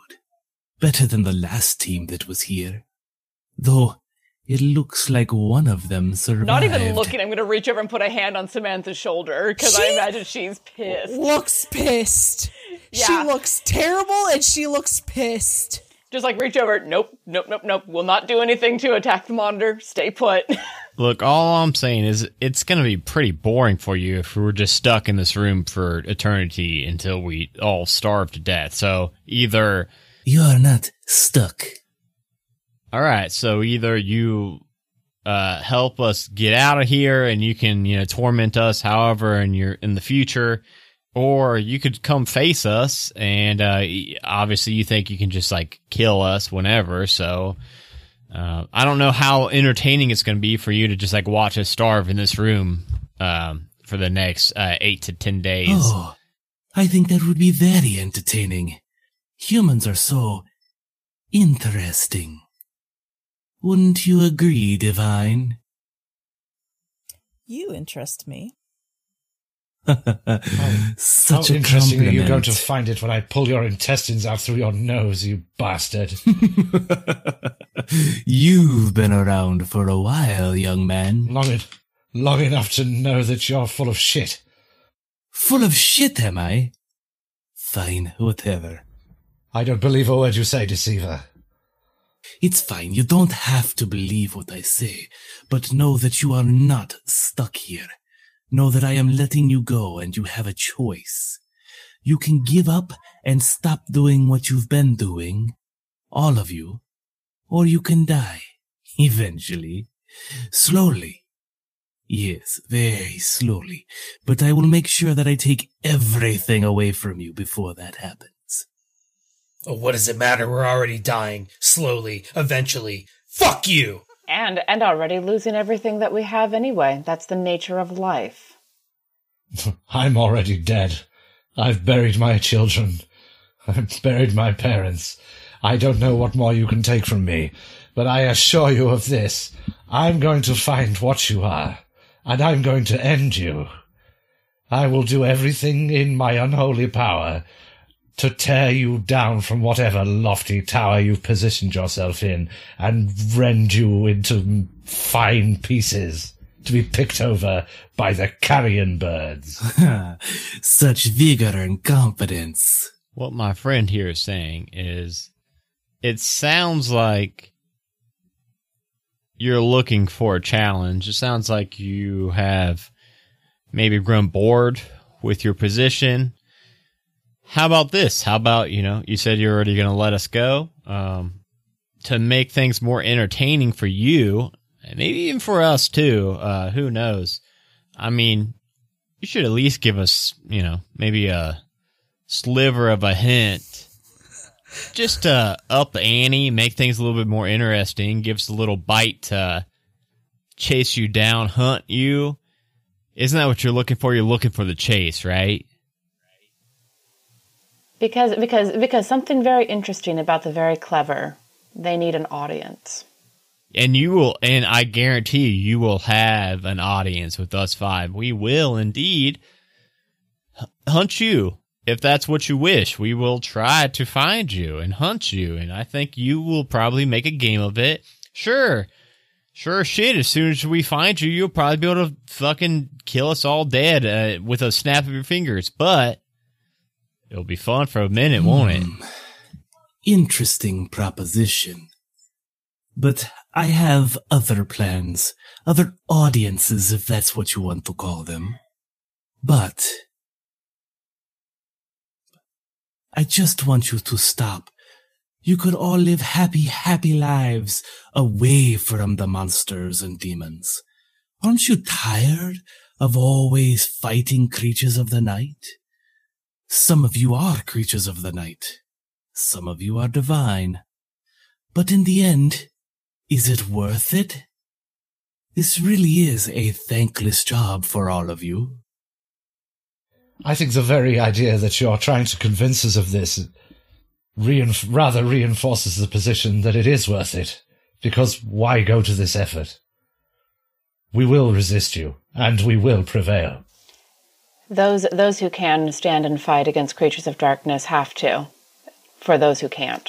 better than the last team that was here. Though, it looks like one of them survived. Not even looking, I'm going to reach over and put a hand on Samantha's shoulder, because I imagine she's pissed. Looks pissed. Yeah. She looks terrible, and she looks pissed. Just like reach over. Nope. We'll not do anything to attack the monitor. Stay put. Look, all I'm saying is it's going to be pretty boring for you if we're just stuck in this room for eternity until we all starve to death. So either... You are not stuck. All right. So either you help us get out of here and you can, you know, torment us however in the future... Or you could come face us, and obviously you think you can just, like, kill us whenever, so I don't know how entertaining it's going to be for you to just, like, watch us starve in this room for the next 8 to 10 days. Oh, I think that would be very entertaining. Humans are so interesting. Wouldn't you agree, Divine? You interest me. Such how a interesting compliment. That you're going to find it when I pull your intestines out through your nose, you bastard. You've been around for a while, young man. Long enough to know that you're full of shit. Full of shit, am I? Fine, whatever. I don't believe a word you say, Deceiver. It's fine, you don't have to believe what I say, but know that you are not stuck here. Know that I am letting you go, and you have a choice. You can give up and stop doing what you've been doing, all of you, or you can die, eventually, slowly. Yes, very slowly, but I will make sure that I take everything away from you before that happens. Oh, what does it matter? We're already dying, slowly, eventually. Fuck you! And already losing everything that we have anyway. That's the nature of life. I'm already dead. I've buried my children. I've buried my parents. I don't know what more you can take from me, but I assure you of this. I'm going to find what you are, and I'm going to end you. I will do everything in my unholy power to tear you down from whatever lofty tower you've positioned yourself in and rend you into fine pieces to be picked over by the carrion birds. Such vigor and confidence. What my friend here is saying is, it sounds like you're looking for a challenge. It sounds like you have maybe grown bored with your position. How about this? How about, you know, you said you're already going to let us go. To make things more entertaining for you, and maybe even for us too, who knows? I mean, you should at least give us, you know, maybe a sliver of a hint. Just up the ante, make things a little bit more interesting, give us a little bite to chase you down, hunt you. Isn't that what you're looking for? You're looking for the chase, right? Because something very interesting about the very clever, they need an audience. And you will, and I guarantee you will have an audience with us five. We will indeed hunt you. If that's what you wish, we will try to find you and hunt you. And I think you will probably make a game of it. Sure shit, as soon as we find you, you'll probably be able to fucking kill us all dead with a snap of your fingers. But... it'll be fun for a minute, won't it? Interesting proposition. But I have other plans, other audiences, if that's what you want to call them. But I just want you to stop. You could all live happy, happy lives away from the monsters and demons. Aren't you tired of always fighting creatures of the night? Some of you are creatures of the night. Some of you are divine. But in the end, is it worth it? This really is a thankless job for all of you. I think the very idea that you're trying to convince us of this rather reinforces the position that it is worth it, because why go to this effort? We will resist you, and we will prevail. Those who can stand and fight against creatures of darkness have to, for those who can't.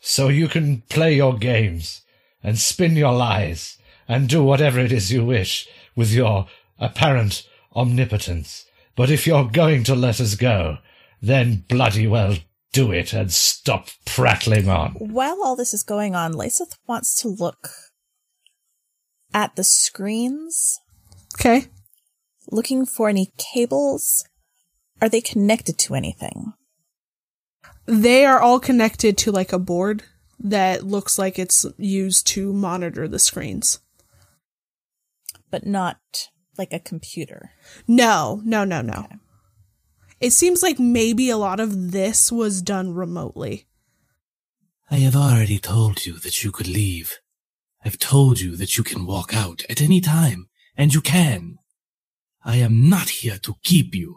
So you can play your games, and spin your lies, and do whatever it is you wish with your apparent omnipotence. But if you're going to let us go, then bloody well do it and stop prattling on. While all this is going on, Lyseth wants to look at the screens. Okay. Looking for any cables. Are they connected to anything? They are all connected to, like, a board that looks like it's used to monitor the screens. But not, like, a computer? No. Okay. It seems like maybe a lot of this was done remotely. I have already told you that you could leave. I've told you that you can walk out at any time, and you can. I am not here to keep you.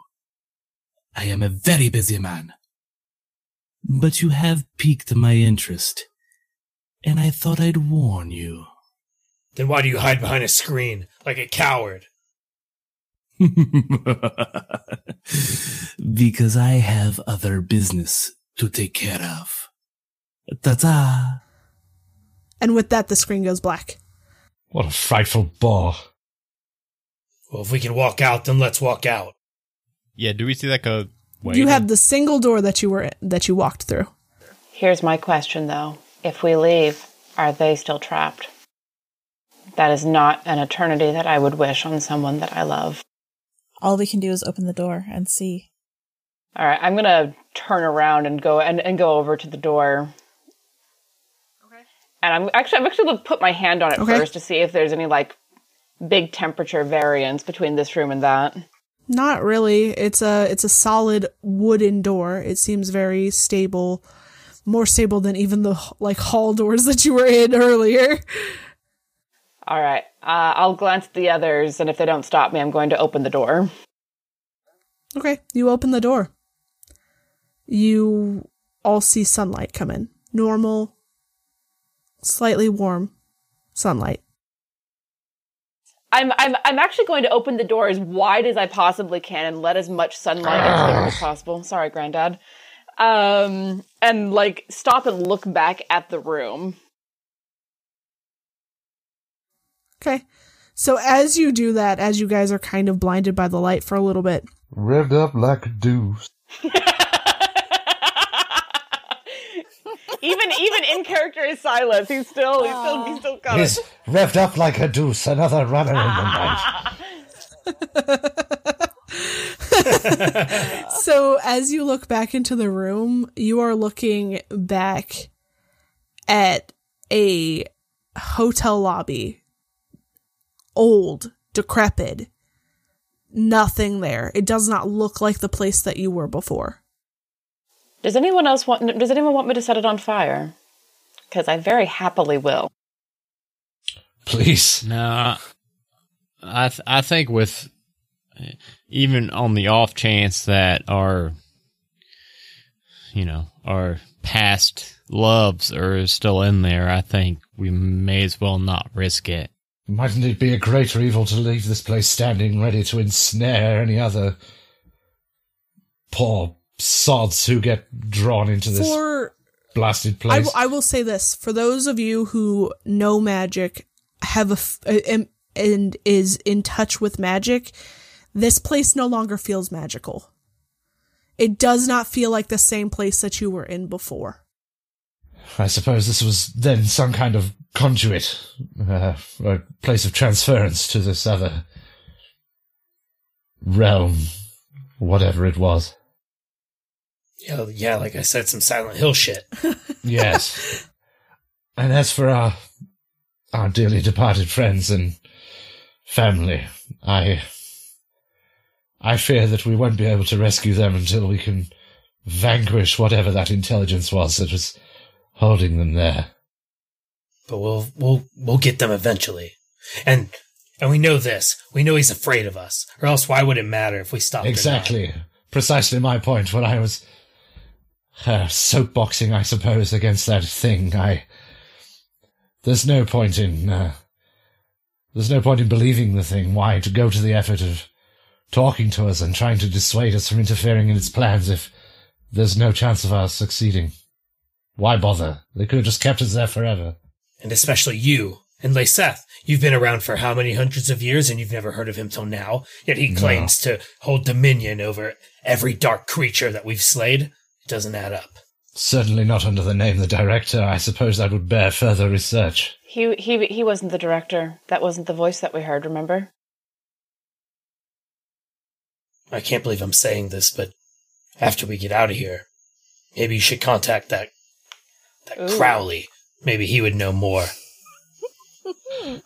I am a very busy man. But you have piqued my interest, and I thought I'd warn you. Then why do you hide behind a screen like a coward? Because I have other business to take care of. Ta-ta! And with that, the screen goes black. What a frightful bore. Well, if we can walk out, then let's walk out. Yeah, do we see like a way? You have the single door that you walked through. Here's my question, though. If we leave, are they still trapped? That is not an eternity that I would wish on someone that I love. All we can do is open the door and see. All right, I'm going to turn around and go over to the door. Okay. And I'm actually going to put my hand on it first to see if there's any, like, big temperature variance between this room and that. Not really. It's a solid wooden door. It seems very stable. More stable than even the, like, hall doors that you were in earlier. All right. I'll glance at the others, and if they don't stop me, I'm going to open the door. Okay. You open the door. You all see sunlight come in. Normal, slightly warm sunlight. I'm actually going to open the door as wide as I possibly can and let as much sunlight into there as possible. Sorry, Granddad. And, like, stop and look back at the room. Okay. So as you do that, as you guys are kind of blinded by the light for a little bit. Revved up like a deuce. Even in character is Silas. He's still got it. He's revved up like a deuce, another runner in the night. So as you look back into the room, you are looking back at a hotel lobby. Old, decrepit, nothing there. It does not look like the place that you were before. Does anyone want me to set it on fire? Because I very happily will. Please. No, I think with even on the off chance that our past loves are still in there, I think we may as well not risk it. Mightn't it be a greater evil to leave this place standing ready to ensnare any other poor sods who get drawn into this blasted place? I will say this. For those of you who know magic and is in touch with magic, this place no longer feels magical. It does not feel like the same place that you were in before. I suppose this was then some kind of conduit, a place of transference to this other realm, whatever it was. Yeah, like I said, some Silent Hill shit. Yes. And as for our dearly departed friends and family, I fear that we won't be able to rescue them until we can vanquish whatever that intelligence was that was holding them there. But we'll get them eventually. And we know this. We know he's afraid of us. Or else why would it matter if we stopped? Exactly. Precisely my point when I was soapboxing, I suppose, against that thing. There's no point in believing the thing. Why? To go to the effort of talking to us and trying to dissuade us from interfering in its plans if there's no chance of our succeeding. Why bother? They could have just kept us there forever. And especially you. And Lyseth, you've been around for how many hundreds of years, and you've never heard of him till now, yet he claims to hold dominion over every dark creature that we've slayed. It doesn't add up. Certainly not under the name the director. I suppose that would bear further research. He wasn't the director. That wasn't the voice that we heard, remember? I can't believe I'm saying this, but after we get out of here, maybe you should contact that Crowley. Maybe he would know more.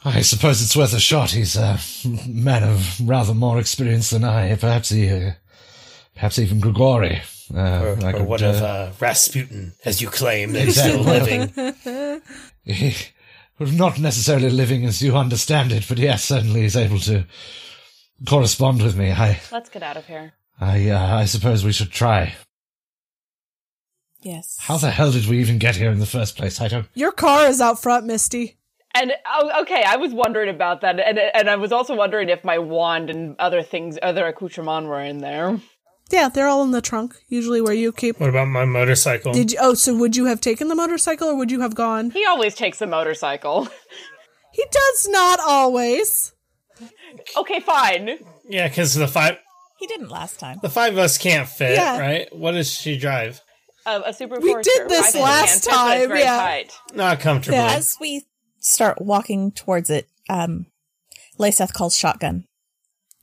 I suppose it's worth a shot. He's a man of rather more experience than I. Perhaps perhaps even Grigori. Or what of Rasputin, as you claim, that he's still living. Not necessarily living as you understand it, but yes, certainly he's able to correspond with me. Let's get out of here. I suppose we should try. Yes. How the hell did we even get here in the first place? Your car is out front, Misty. And, okay, I was wondering about that, and I was also wondering if my wand and other accoutrements were in there. Yeah, they're all in the trunk, usually where you keep... What about my motorcycle? So would you have taken the motorcycle, or would you have gone? He always takes the motorcycle. He does not always. Okay, fine. Yeah, because the five... He didn't last time. The five of us can't fit, right? What does she drive? A Super Forester. We did this last time, tight. Not comfortable. Yeah, as we... start walking towards it, Lyseth calls shotgun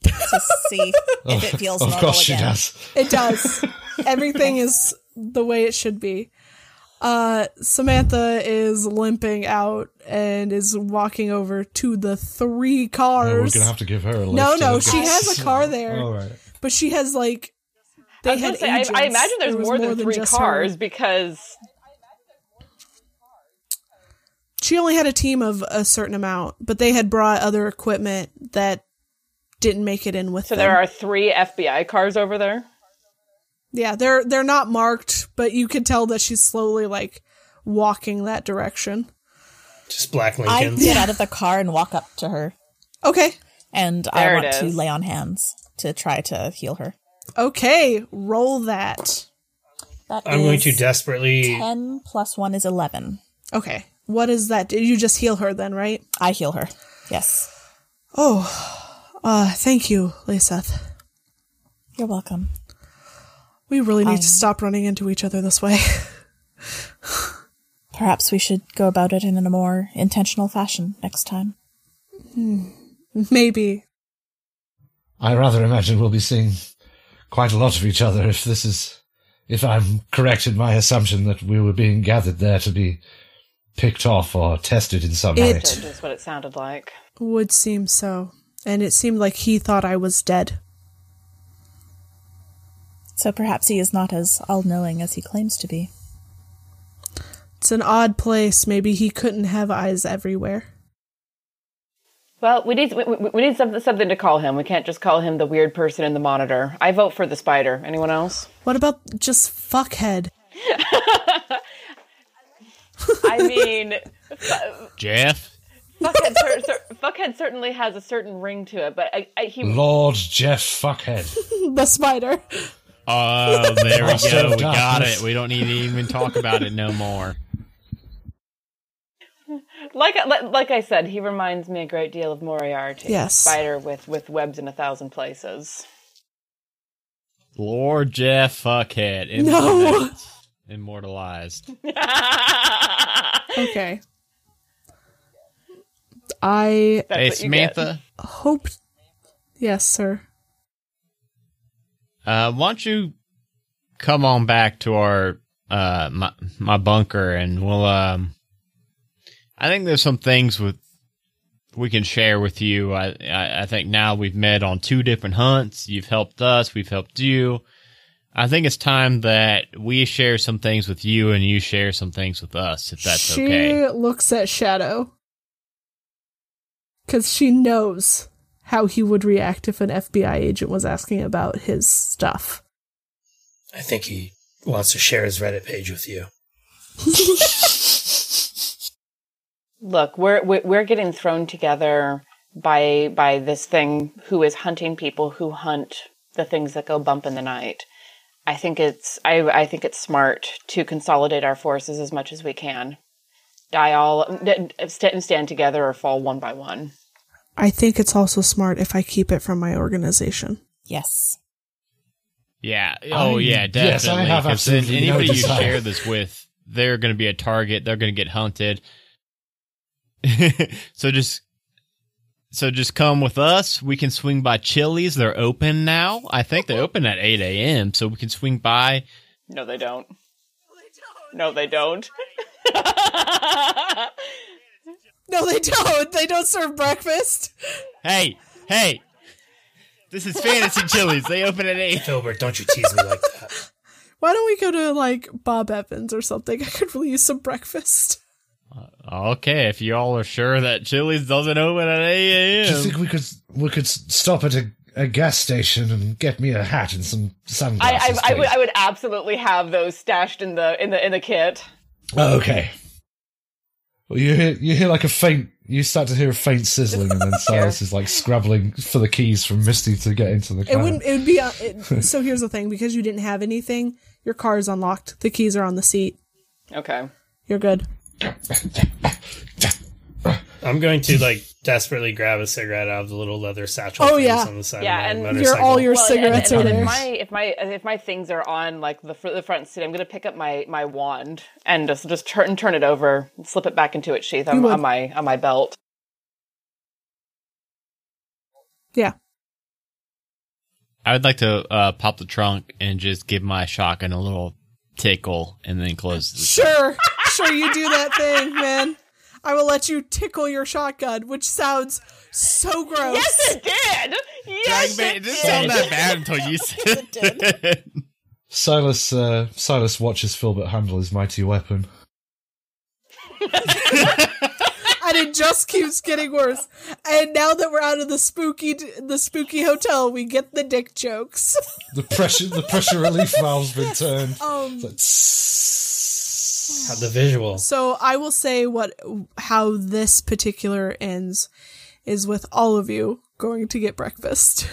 to see if it feels normal again. Of course she does. It does. Everything is the way it should be. Samantha is limping out and is walking over to the three cars. Oh, we're going to have to give her a lift. No, she has a car there. All right. But she has, like, I imagine there's more than three cars because... She only had a team of a certain amount, but they had brought other equipment that didn't make it in with them. So there are three FBI cars over there? Yeah, they're not marked, but you can tell that she's slowly, like, walking that direction. Just black Lincoln. I get out of the car and walk up to her. Okay. And I want to lay on hands to try to heal her. Okay, roll that. I'm going to desperately... 10 + 1 is 11. Okay. What is that? Did you just heal her then, right? I heal her, yes. Oh, thank you, Lyseth. You're welcome. We really need to stop running into each other this way. Perhaps we should go about it in a more intentional fashion next time. Maybe. I rather imagine we'll be seeing quite a lot of each other if I'm correct in my assumption that we were being gathered there to be picked off or tested in some way. That's what it sounded like. Would seem so. And it seemed like he thought I was dead. So perhaps he is not as all-knowing as he claims to be. It's an odd place. Maybe he couldn't have eyes everywhere. Well, we need something to call him. We can't just call him the weird person in the monitor. I vote for the spider. Anyone else? What about just fuckhead? I mean, Jeff. Fuckhead certainly has a certain ring to it, but he Lord Jeff Fuckhead, the spider. Oh, there we go. We got it. We don't need to even talk about it no more. Like I said, he reminds me a great deal of Moriarty. Yes, spider with webs in 1,000 places. Lord Jeff Fuckhead. Immortalized. Okay. Hey, Samantha. Yes, sir. Why don't you come on back to our my bunker, and we'll I think there's some things we can share with you. I think now we've met on 2 different hunts. You've helped us. We've helped you. I think it's time that we share some things with you and you share some things with us, if that's okay. She looks at Shadow. Because she knows how he would react if an FBI agent was asking about his stuff. I think he wants to share his Reddit page with you. Look, we're getting thrown together by this thing who is hunting people who hunt the things that go bump in the night. I think it's smart to consolidate our forces as much as we can. Stand together or fall one by one. I think it's also smart if I keep it from my organization. Yes. Yeah. Oh, yeah, definitely. Yes, I have absolutely anybody no desire. You share this with, they're going to be a target. They're going to get hunted. So just come with us. We can swing by Chili's. They're open now. I think they open at 8 a.m., so we can swing by. No, they don't. No, they don't. No, they don't. They don't serve breakfast. Hey. This is Fantasy Chili's. They open at 8. Philbert, don't you tease me like that. Why don't we go to, like, Bob Evans or something? I could really use some breakfast. Okay, if y'all are sure that Chili's doesn't open at 8 a.m. Do you think we could stop at a gas station and get me a hat and some sunglasses? I would absolutely have those stashed in the kit. Oh, okay. Well, you start to hear a faint sizzling, and then Silas is like scrabbling for the keys from Misty to get into the car. So here's the thing: because you didn't have anything, your car is unlocked. The keys are on the seat. Okay, you're good. I'm going to desperately grab a cigarette out of the little leather satchel. Oh yeah, on the side of my motorcycle. And all your cigarettes are there. If my things are on the front seat, I'm going to pick up my wand and just turn it over, and slip it back into its sheath on my belt. Yeah, I would like to pop the trunk and just give my shotgun a little tickle and then close. Sure, you do that thing, man. I will let you tickle your shotgun, which sounds so gross. Yes, it did! Yes, it did! It didn't sound that bad until you said it. Silas watches Philbert handle his mighty weapon. And it just keeps getting worse. And now that we're out of the spooky hotel, we get the dick jokes. The pressure relief valve's been turned. Had the visual. So I will say how this particular ends is with all of you going to get breakfast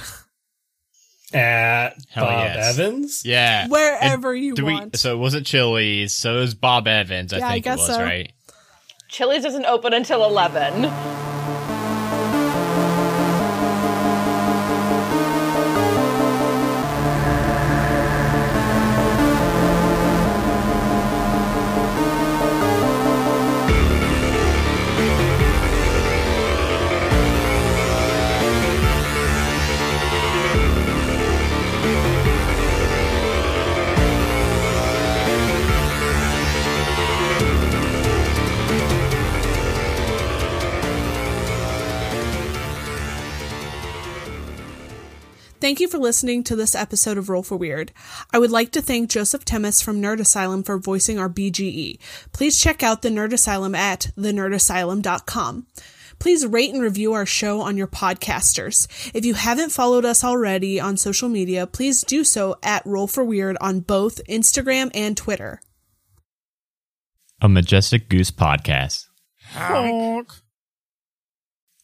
at Bob Evans. Yeah, wherever and you want. So it wasn't Chili's. So it was Bob Evans. I guess it was so. Right. Chili's doesn't open until 11. Thank you for listening to this episode of Roll for Weird. I would like to thank Joseph Temis from Nerd Asylum for voicing our BGE. Please check out the Nerd Asylum at thenerdasylum.com. Please rate and review our show on your podcasters. If you haven't followed us already on social media, please do so at Roll for Weird on both Instagram and Twitter. A Majestic Goose Podcast. Honk.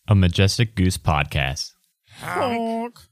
A Majestic Goose Podcast. Honk.